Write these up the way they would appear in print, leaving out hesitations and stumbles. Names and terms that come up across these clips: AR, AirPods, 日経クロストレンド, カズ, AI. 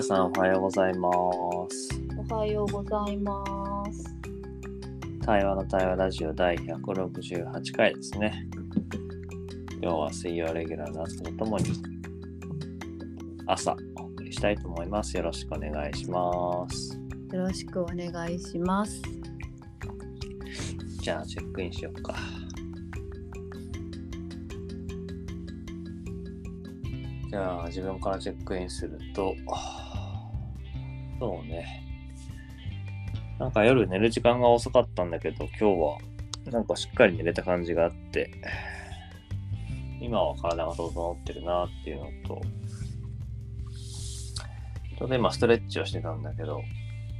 皆さんおはようございます。おはようございます。対話の対話ラジオ第168回ですね。今日は水曜レギュラーの朝とともに朝お送りしたいと思います。よろしくお願いします。よろしくお願いします。じゃあチェックインしようか。じゃあ自分からチェックインすると、そうね、なんか夜寝る時間が遅かったんだけど、今日はなんかしっかり寝れた感じがあって、今は体が整ってるなっていうのと、ちょうど今ストレッチをしてたんだけど、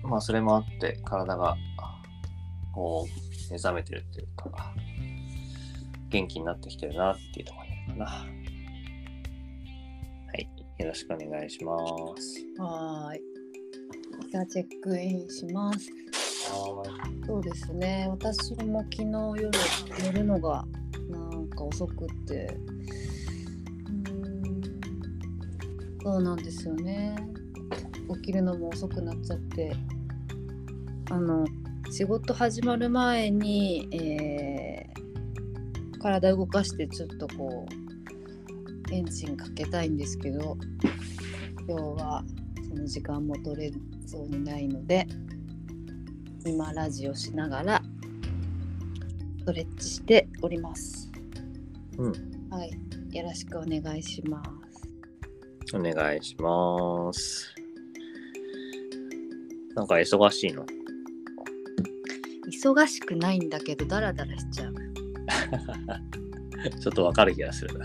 まあそれもあって体がこう目覚めてるっていうか、元気になってきてるなっていうところかな。よろしくお願いします。はい、じゃあチェックインします。はい、そうですね、私も昨日夜寝るのがなんか遅くて、そうなんですよね、起きるのも遅くなっちゃって、仕事始まる前に、体動かしてちょっとこうエンジンかけたいんですけど、今日はその時間も取れそうにないので、今ラジオしながらストレッチしております。うん、はい、よろしくお願いします。お願いします。なんか忙しいの？忙しくないんだけどダラダラしちゃうちょっとわかる気がするな。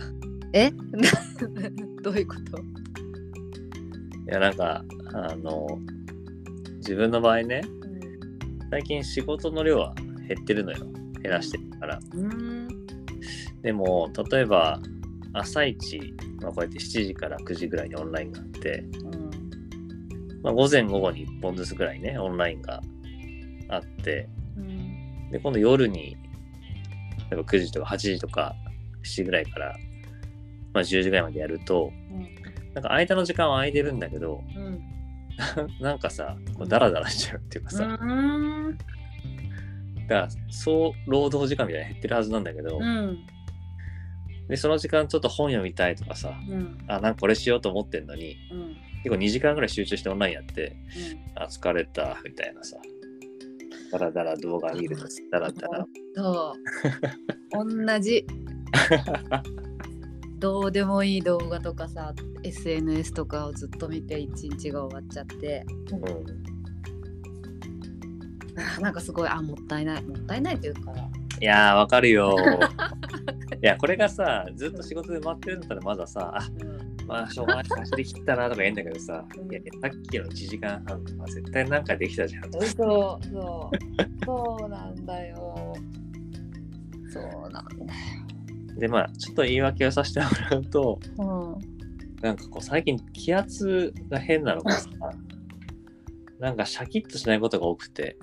どういうこと？いや、なんか自分の場合ね、最近仕事の量は減ってるのよ。減らしてるから、でも例えば朝一、こうやって7時から9時ぐらいにオンラインがあって、午前午後に1本ずつぐらいねオンラインがあって、で今度夜に例えば9時とか8時とか7時ぐらいから10時ぐらいまでやると、なんか間の時間は空いてるんだけど、なんかさ、ダラダラしちゃうっていうかさ、だから総労働時間みたいな減ってるはずなんだけど、でその時間ちょっと本読みたいとかさ、なんかこれしようと思ってんのに、結構2時間ぐらい集中してオンラインやって、疲れたみたいなさ、ダラダラ動画見るとダラダラ、同じどうでもいい動画とかさ、 SNS とかをずっと見て一日が終わっちゃって、なんかすごいもったいない、もったいないというか、いやーわかるよいやこれがさ、ずっと仕事で待ってるんだったらまださ、しょうがない走り切ったなとか言うんだけどさ、いやさっきの1時間半とか絶対なんかできたじゃん。そうなんだよそうなんだよ。でちょっと言い訳をさせてもらうと、なんかこう最近気圧が変なのかさなんかシャキッとしないことが多くて、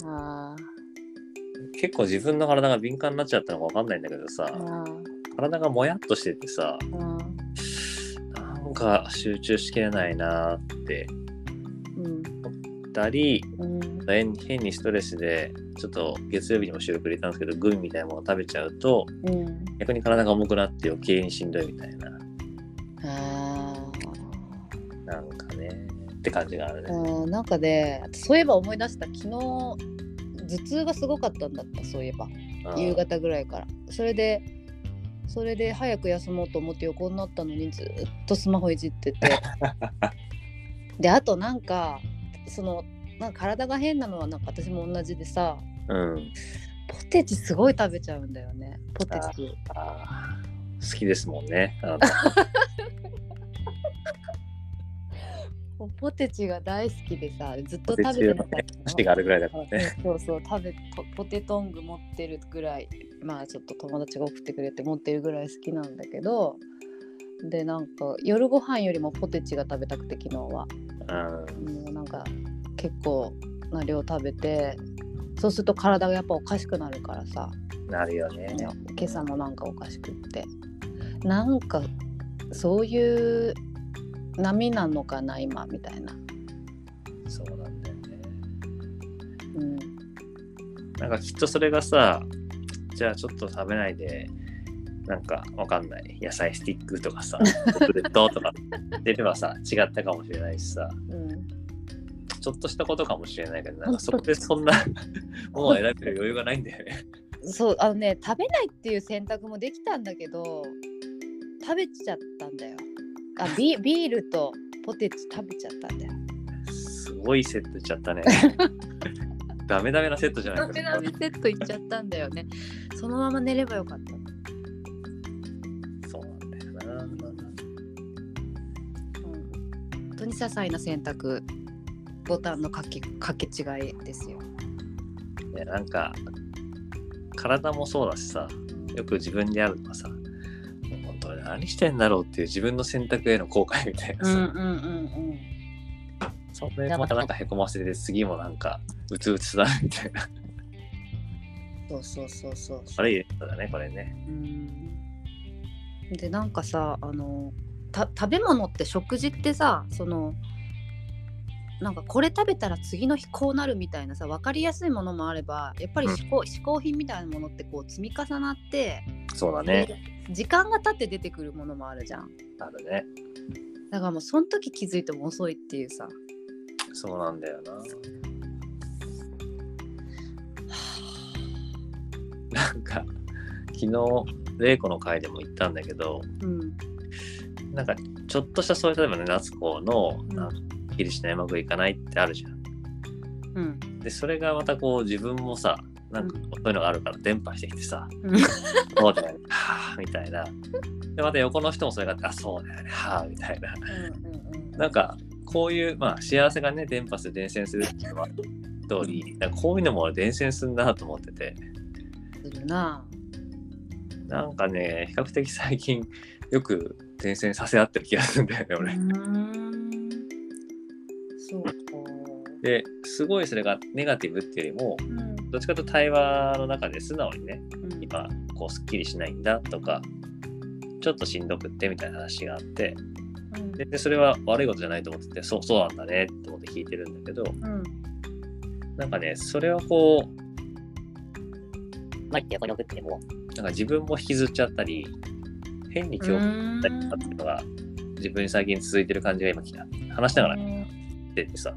結構自分の体が敏感になっちゃったのか分かんないんだけどさ、体がもやっとしててさ、なんか集中しきれないなって思ったり、変にストレスでちょっと月曜日にも収録入れたんですけど、グミみたいなものを食べちゃうと、逆に体が重くなって余計にしんどいみたいな、なんかねって感じがあるね。なんかね、そういえば思い出した、昨日頭痛がすごかったんだった、そういえば夕方ぐらいから。それで早く休もうと思って横になったのにずっとスマホいじっててであとなんかそのなんか体が変なのはなんか私も同じでさ、ポテチすごい食べちゃうんだよね。ポテチ好きですもんねポテチが大好きでさ、ずっと食べてなかった。箸があるぐらいだからね。そうポテトング持ってるぐらい、ちょっと友達が送ってくれて持ってるぐらい好きなんだけど、でなんか夜ご飯よりもポテチが食べたくて、昨日はもうなんか結構な量食べて、そうすると体がやっぱおかしくなるからさ。なるよね。今朝もなんかおかしくって、なんかそういう波なのかな今みたいな。そうなんだよね、うん、なんかきっとそれがさ、じゃあちょっと食べないでなんかわかんない野菜スティックとかさプレットとか出ればさ違ったかもしれないしさ、うん、ちょっとしたことかもしれないけど、なんかそこでそんなもう選べる余裕がないんだよねそう、あのね、食べないっていう選択もできたんだけど食べちゃったんだよ。あ、ビールとポテチ食べちゃったんだよ。すごいセットいっちゃったねダメダメなセットじゃないか。ダメダメセットいっちゃったんだよねそのまま寝ればよかった。本当に些細な選択、ボタンのかけ違いですよ。いや、なんか体もそうだしさ、よく自分であるのはさ、本当に何してんだろうっていう自分の選択への後悔みたいなさ、うんうんうんうん、それでまたなんかへこませて次もなんかうつうつだみたいなそう悪いレッドだねこれね。うんで、なんかさ、食べ物って食事ってさ、そのなんかこれ食べたら次の日こうなるみたいなさ、分かりやすいものもあれば、やっぱり嗜好品みたいなものってこう積み重なって、そうだね、時間が経って出てくるものもあるじゃん。あるね。だからもうその時気づいても遅いっていうさ。そうなんだよななんか昨日レイコの回でも言ったんだけど、うんなんかちょっとしたそういう、例えばね、夏子のっきりしない、うまくいかないってあるじゃん、うん、でそれがまたこう自分もさ、なんかそういうのがあるから伝播してきてさ、そうだよねはぁみたいな、でまた横の人もそれがあって、あそうだよねはぁみたいな、うん、なんかこういう、まあ、幸せがね伝播する、伝染するっていうのもある通り、なんかこういうのも伝染するなと思ってて、するなぁ。なんかね、比較的最近よく伝染させ合ってる気がするんだよね俺。そうか。ですごいそれがネガティブっていうよりも、うん、どっちかというと対話の中で素直にね、うん、今こうすっきりしないんだとか、ちょっとしんどくってみたいな話があって、うん、でそれは悪いことじゃないと思ってて、そうなんだねと思って聞いてるんだけど、うん、なんかねそれをこう、まあ、横に送ってもなんか自分も引きずっちゃったり、変に興味だったりとかっていうのが自分に最近続いてる感じが今来た話しながら出てさ、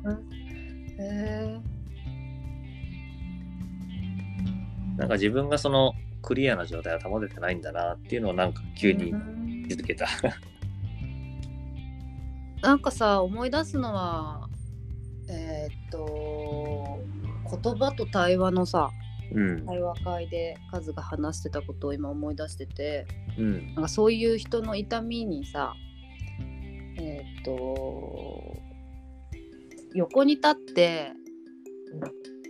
なんか自分がそのクリアな状態を保ててないんだなっていうのをなんか急に気づけたなんかさ、思い出すのは言葉と対話のさ、うん、対話会でカズが話してたことを今思い出してて、うん、なんかそういう人の痛みにさ、横に立って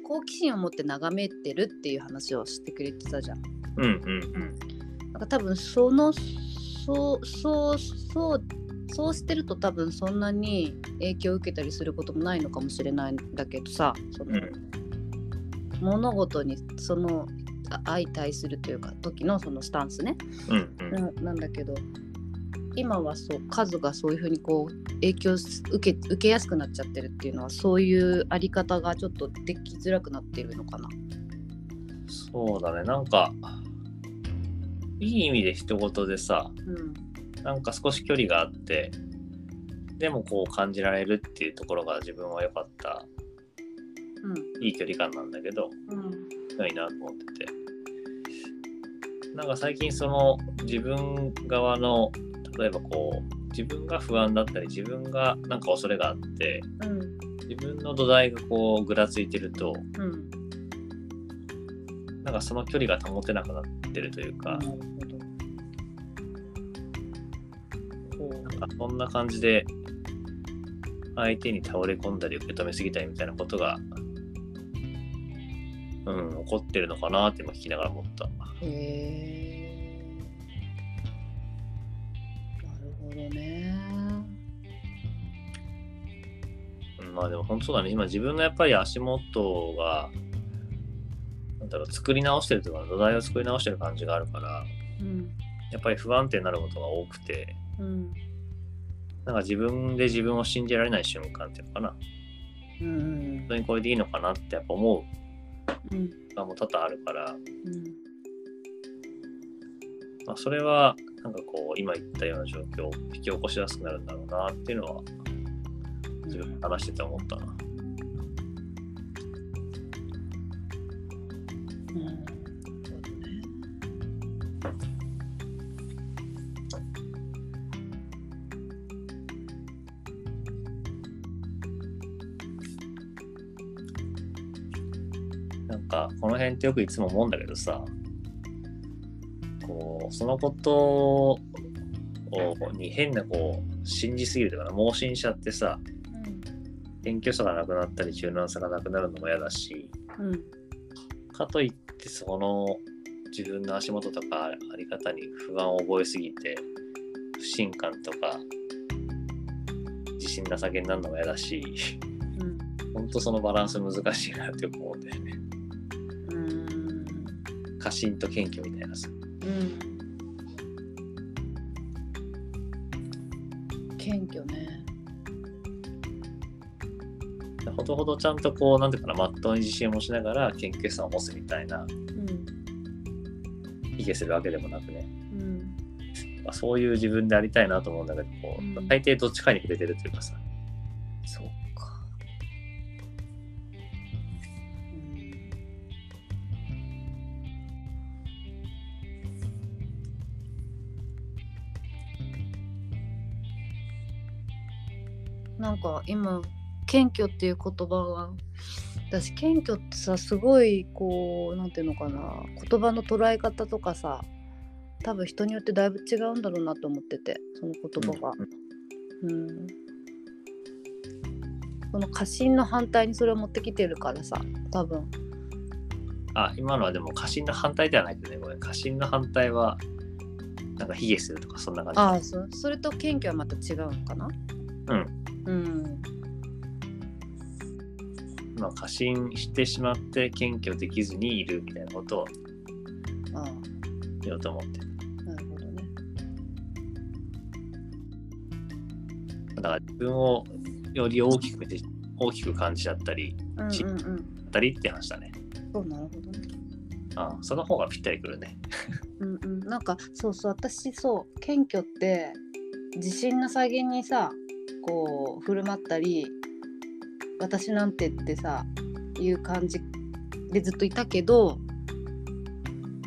好奇心を持って眺めてるっていう話をしてくれてたじゃん。うんうんうん。なんか多分そのそうしてると多分そんなに影響を受けたりすることもないのかもしれないんだけどさ、その、うん物事にその相対するというか時のそのスタンスね、うんうん、なんだけど今はそう数がそういう風にこう影響を受けやすくなっちゃってるっていうのは、そういうあり方がちょっとできづらくなっているのかな。そうだね、なんかいい意味で人事でさ、うん、なんか少し距離があってでもこう感じられるっていうところが自分は良かった、うん、いい距離感なんだけど、うん、いいなと思ってて、なんか最近その自分側の、例えばこう自分が不安だったり自分がなんか恐れがあって、うん、自分の土台がこうぐらついてると、うん、なんかその距離が保てなくなってるというか、うん、なんかそんな感じで相手に倒れ込んだり受け止めすぎたりみたいなことがうん、怒ってるのかなって今聞きながら思った。へー。なるほどね。まあでも本当そうだね。今自分のやっぱり足元がなんだろう、作り直してるとか土台を作り直してる感じがあるから、うん、やっぱり不安定になることが多くて、うん、なんか自分で自分を信じられない瞬間っていうのかな。うん、本当にこれでいいのかなってやっぱ思う、うん、も多々あるから、うんまあ、それはなんかこう今言ったような状況を引き起こしやすくなるんだろうなっていうのは自分が話してて思ったな、うんうんこの辺ってよくいつも思うんだけどさ、こうそのことに変なこう信じすぎるとかな、盲信しちゃってさ、謙虚さがなくなったり柔軟さがなくなるのも嫌だし、うん、かといってその自分の足元とかあり方に不安を覚えすぎて不信感とか自信なさげになるのも嫌だし、うん、本当そのバランス難しいなって思うんだよね。過信と謙虚みたいなさ、うん、謙虚ね。ほどほどちゃんとこうなんていうかな、まっとうに自信を持ちながら謙虚さを持つみたいな、卑下するわけでもなくね、うん、そういう自分でありたいなと思うんだけど、こう、うん、大抵どっちかに触れてるというかさ、そうか。なんか今謙虚っていう言葉は、私謙虚ってさ、すごいこうなんていうのかな、言葉の捉え方とかさ、多分人によってだいぶ違うんだろうなと思ってて、その言葉が、うんうん、この過信の反対にそれを持ってきてるからさ、多分今のはでも過信の反対ではないけどね、ごめん、過信の反対はなんか卑下するとかそんな感じ。それと謙虚はまた違うのかな。うんうん、まあ過信してしまって謙虚できずにいるみたいなことを言おうと思って。なるほどね。だから自分をより大きく見て大きく感じちゃったり、ちったりって話だね。そうなるほどね。あ、その方がぴったりくるね。うんうん、なんかそうそう、私そう謙虚って自信なさげにさ。こう振る舞ったり、私なんてってさいう感じでずっといたけど、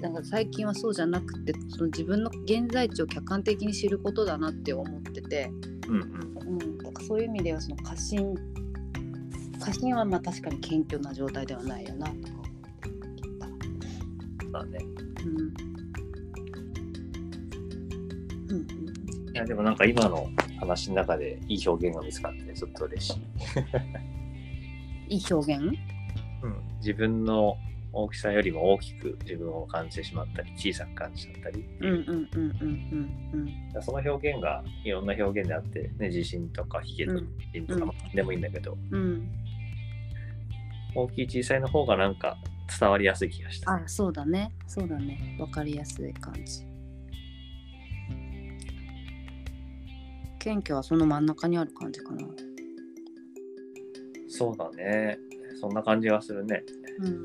なんか最近はそうじゃなくて、その自分の現在地を客観的に知ることだなって思ってて、うんうんうん、だからそういう意味ではその過信はまあ確かに謙虚な状態ではないよなとか思ってきた。そうだね。うん。うんうん。いやでもなんか今の話の中でいい表現が見つかってちょっと嬉しい。いい表現？うん、自分の大きさよりも大きく自分を感じてしまったり、小さく感じちゃったりっていう。うんうんうんうんうん。その表現がいろんな表現であってね、自信とか卑下とか、うん、とかでもいいんだけど、うん、大きい小さいの方がなんか伝わりやすい気がした。あ、そうだね、そうだね、わかりやすい感じ。謙虚はその真ん中にある感じかな。そうだね、そんな感じがするね、うん、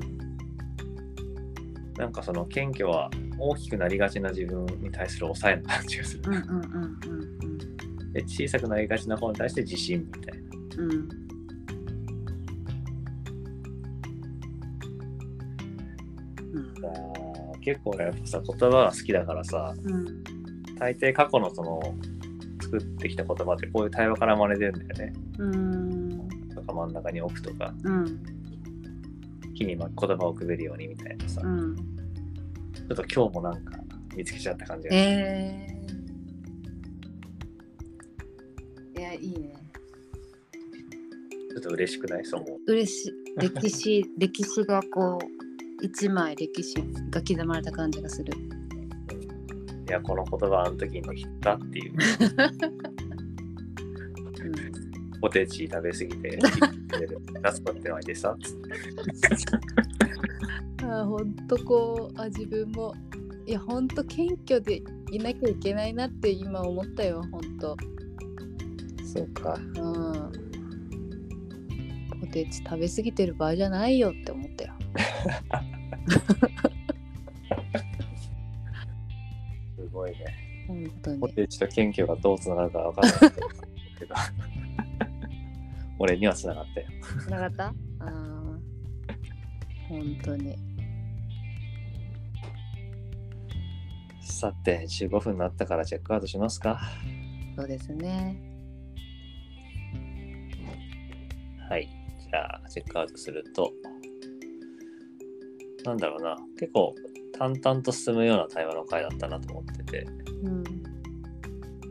なんかその謙虚は大きくなりがちな自分に対する抑えの感じがする、ね、うんうんうんうん、で小さくなりがちな方に対して自信みたいな、うん、うん、結構ね、やっぱさ言葉が好きだからさ、うん、大抵過去のその作ってきた言葉ってこういう対話から真似てるんだよね。とか真ん中に置くとか、うん、木に言葉をくべるようにみたいなさ、うん、ちょっと今日もなんか見つけちゃった感じがする。いやいいね。ちょっと嬉しくない？そう思う。嬉しい。歴史がこう一枚歴史が刻まれた感じがする。いやこの言葉あの時に言ったっていう、うん、ポテチ食べ過ぎて出すってのはいてさあ、ほんとこう、あ、自分もいやほんと謙虚でいなきゃいけないなって今思ったよ。ほんとそうか、うん、テージ食べ過ぎてる場合じゃないよって思ったよすごいね、本当にポテチと謙虚がどうつながるか分からないけど俺にはつながったよ。つながった？ああ、本当に。さて15分になったからチェックアウトしますか。そうですね。はい、じゃあチェックアウトすると、なんだろうな、結構淡々と進むような対話の回だったなと思ってて、うん、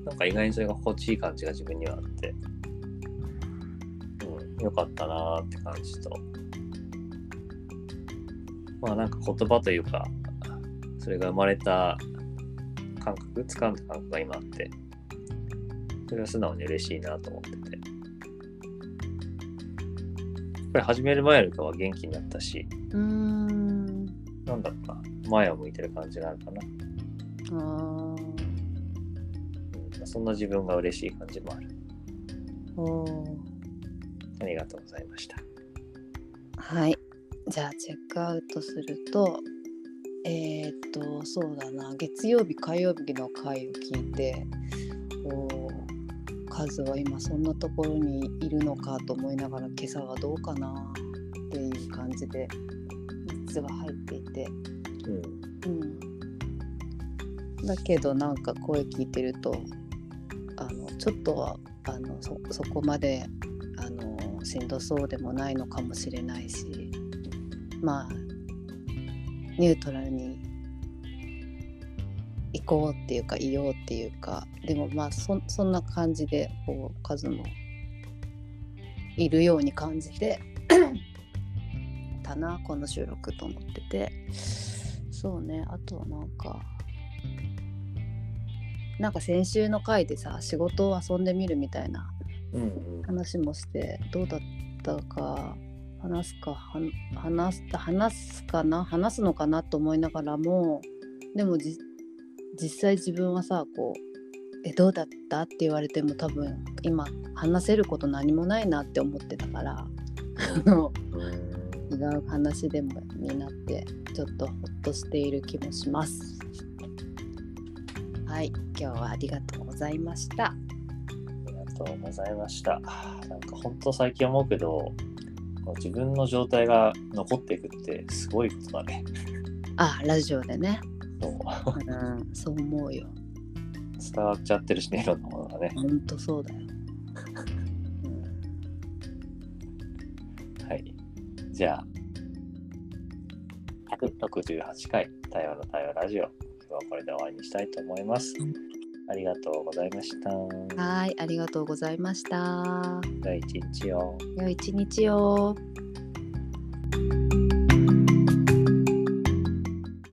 なんか意外にそれが心地いい感じが自分にはあって。良かったなーって感じと、まあなんか言葉というかそれが生まれた感覚、掴んだ感覚が今あって、それは素直に嬉しいなと思ってて、やっぱり始める前よりかは元気になったし、なんだろうか、前を向いてる感じがあるかな。そんな自分が嬉しい感じもある。ありがとうございました。はい、じゃあチェックアウトすると、そうだな、月曜日火曜日の回を聞いて、カズは今そんなところにいるのかと思いながら、今朝はどうかなっていう感じで実は入っていて、だけどなんか声聞いてると、ちょっとはそこまでしんどそうでもないのかもしれないし、まあニュートラルに行こうっていうか、いようっていうか、でもまあそんな感じでこう数もいるように感じてたな、この収録と思ってて。そうね、あとはなんか先週の回でさ、仕事を遊んでみるみたいな話もして、どうだったか話すのかなと思いながらも、でも実際自分はさ、こうどうだったって言われても多分今話せること何もないなって思ってたから違う話でもになって、ちょっとホッとしている気もします。はい、今日はありがとうございました。ございました。なんか本当最近思うけど、自分の状態が残っていくってすごいことだね。あ、ラジオでね。そう思うよ。伝わっちゃってるしね、いろんなものがね。本当そうだよ、はい、じゃあ168回対話の対話ラジオ、今日はこれで終わりにしたいと思います。ありがとうございました。はい、ありがとうございました。良い一日を。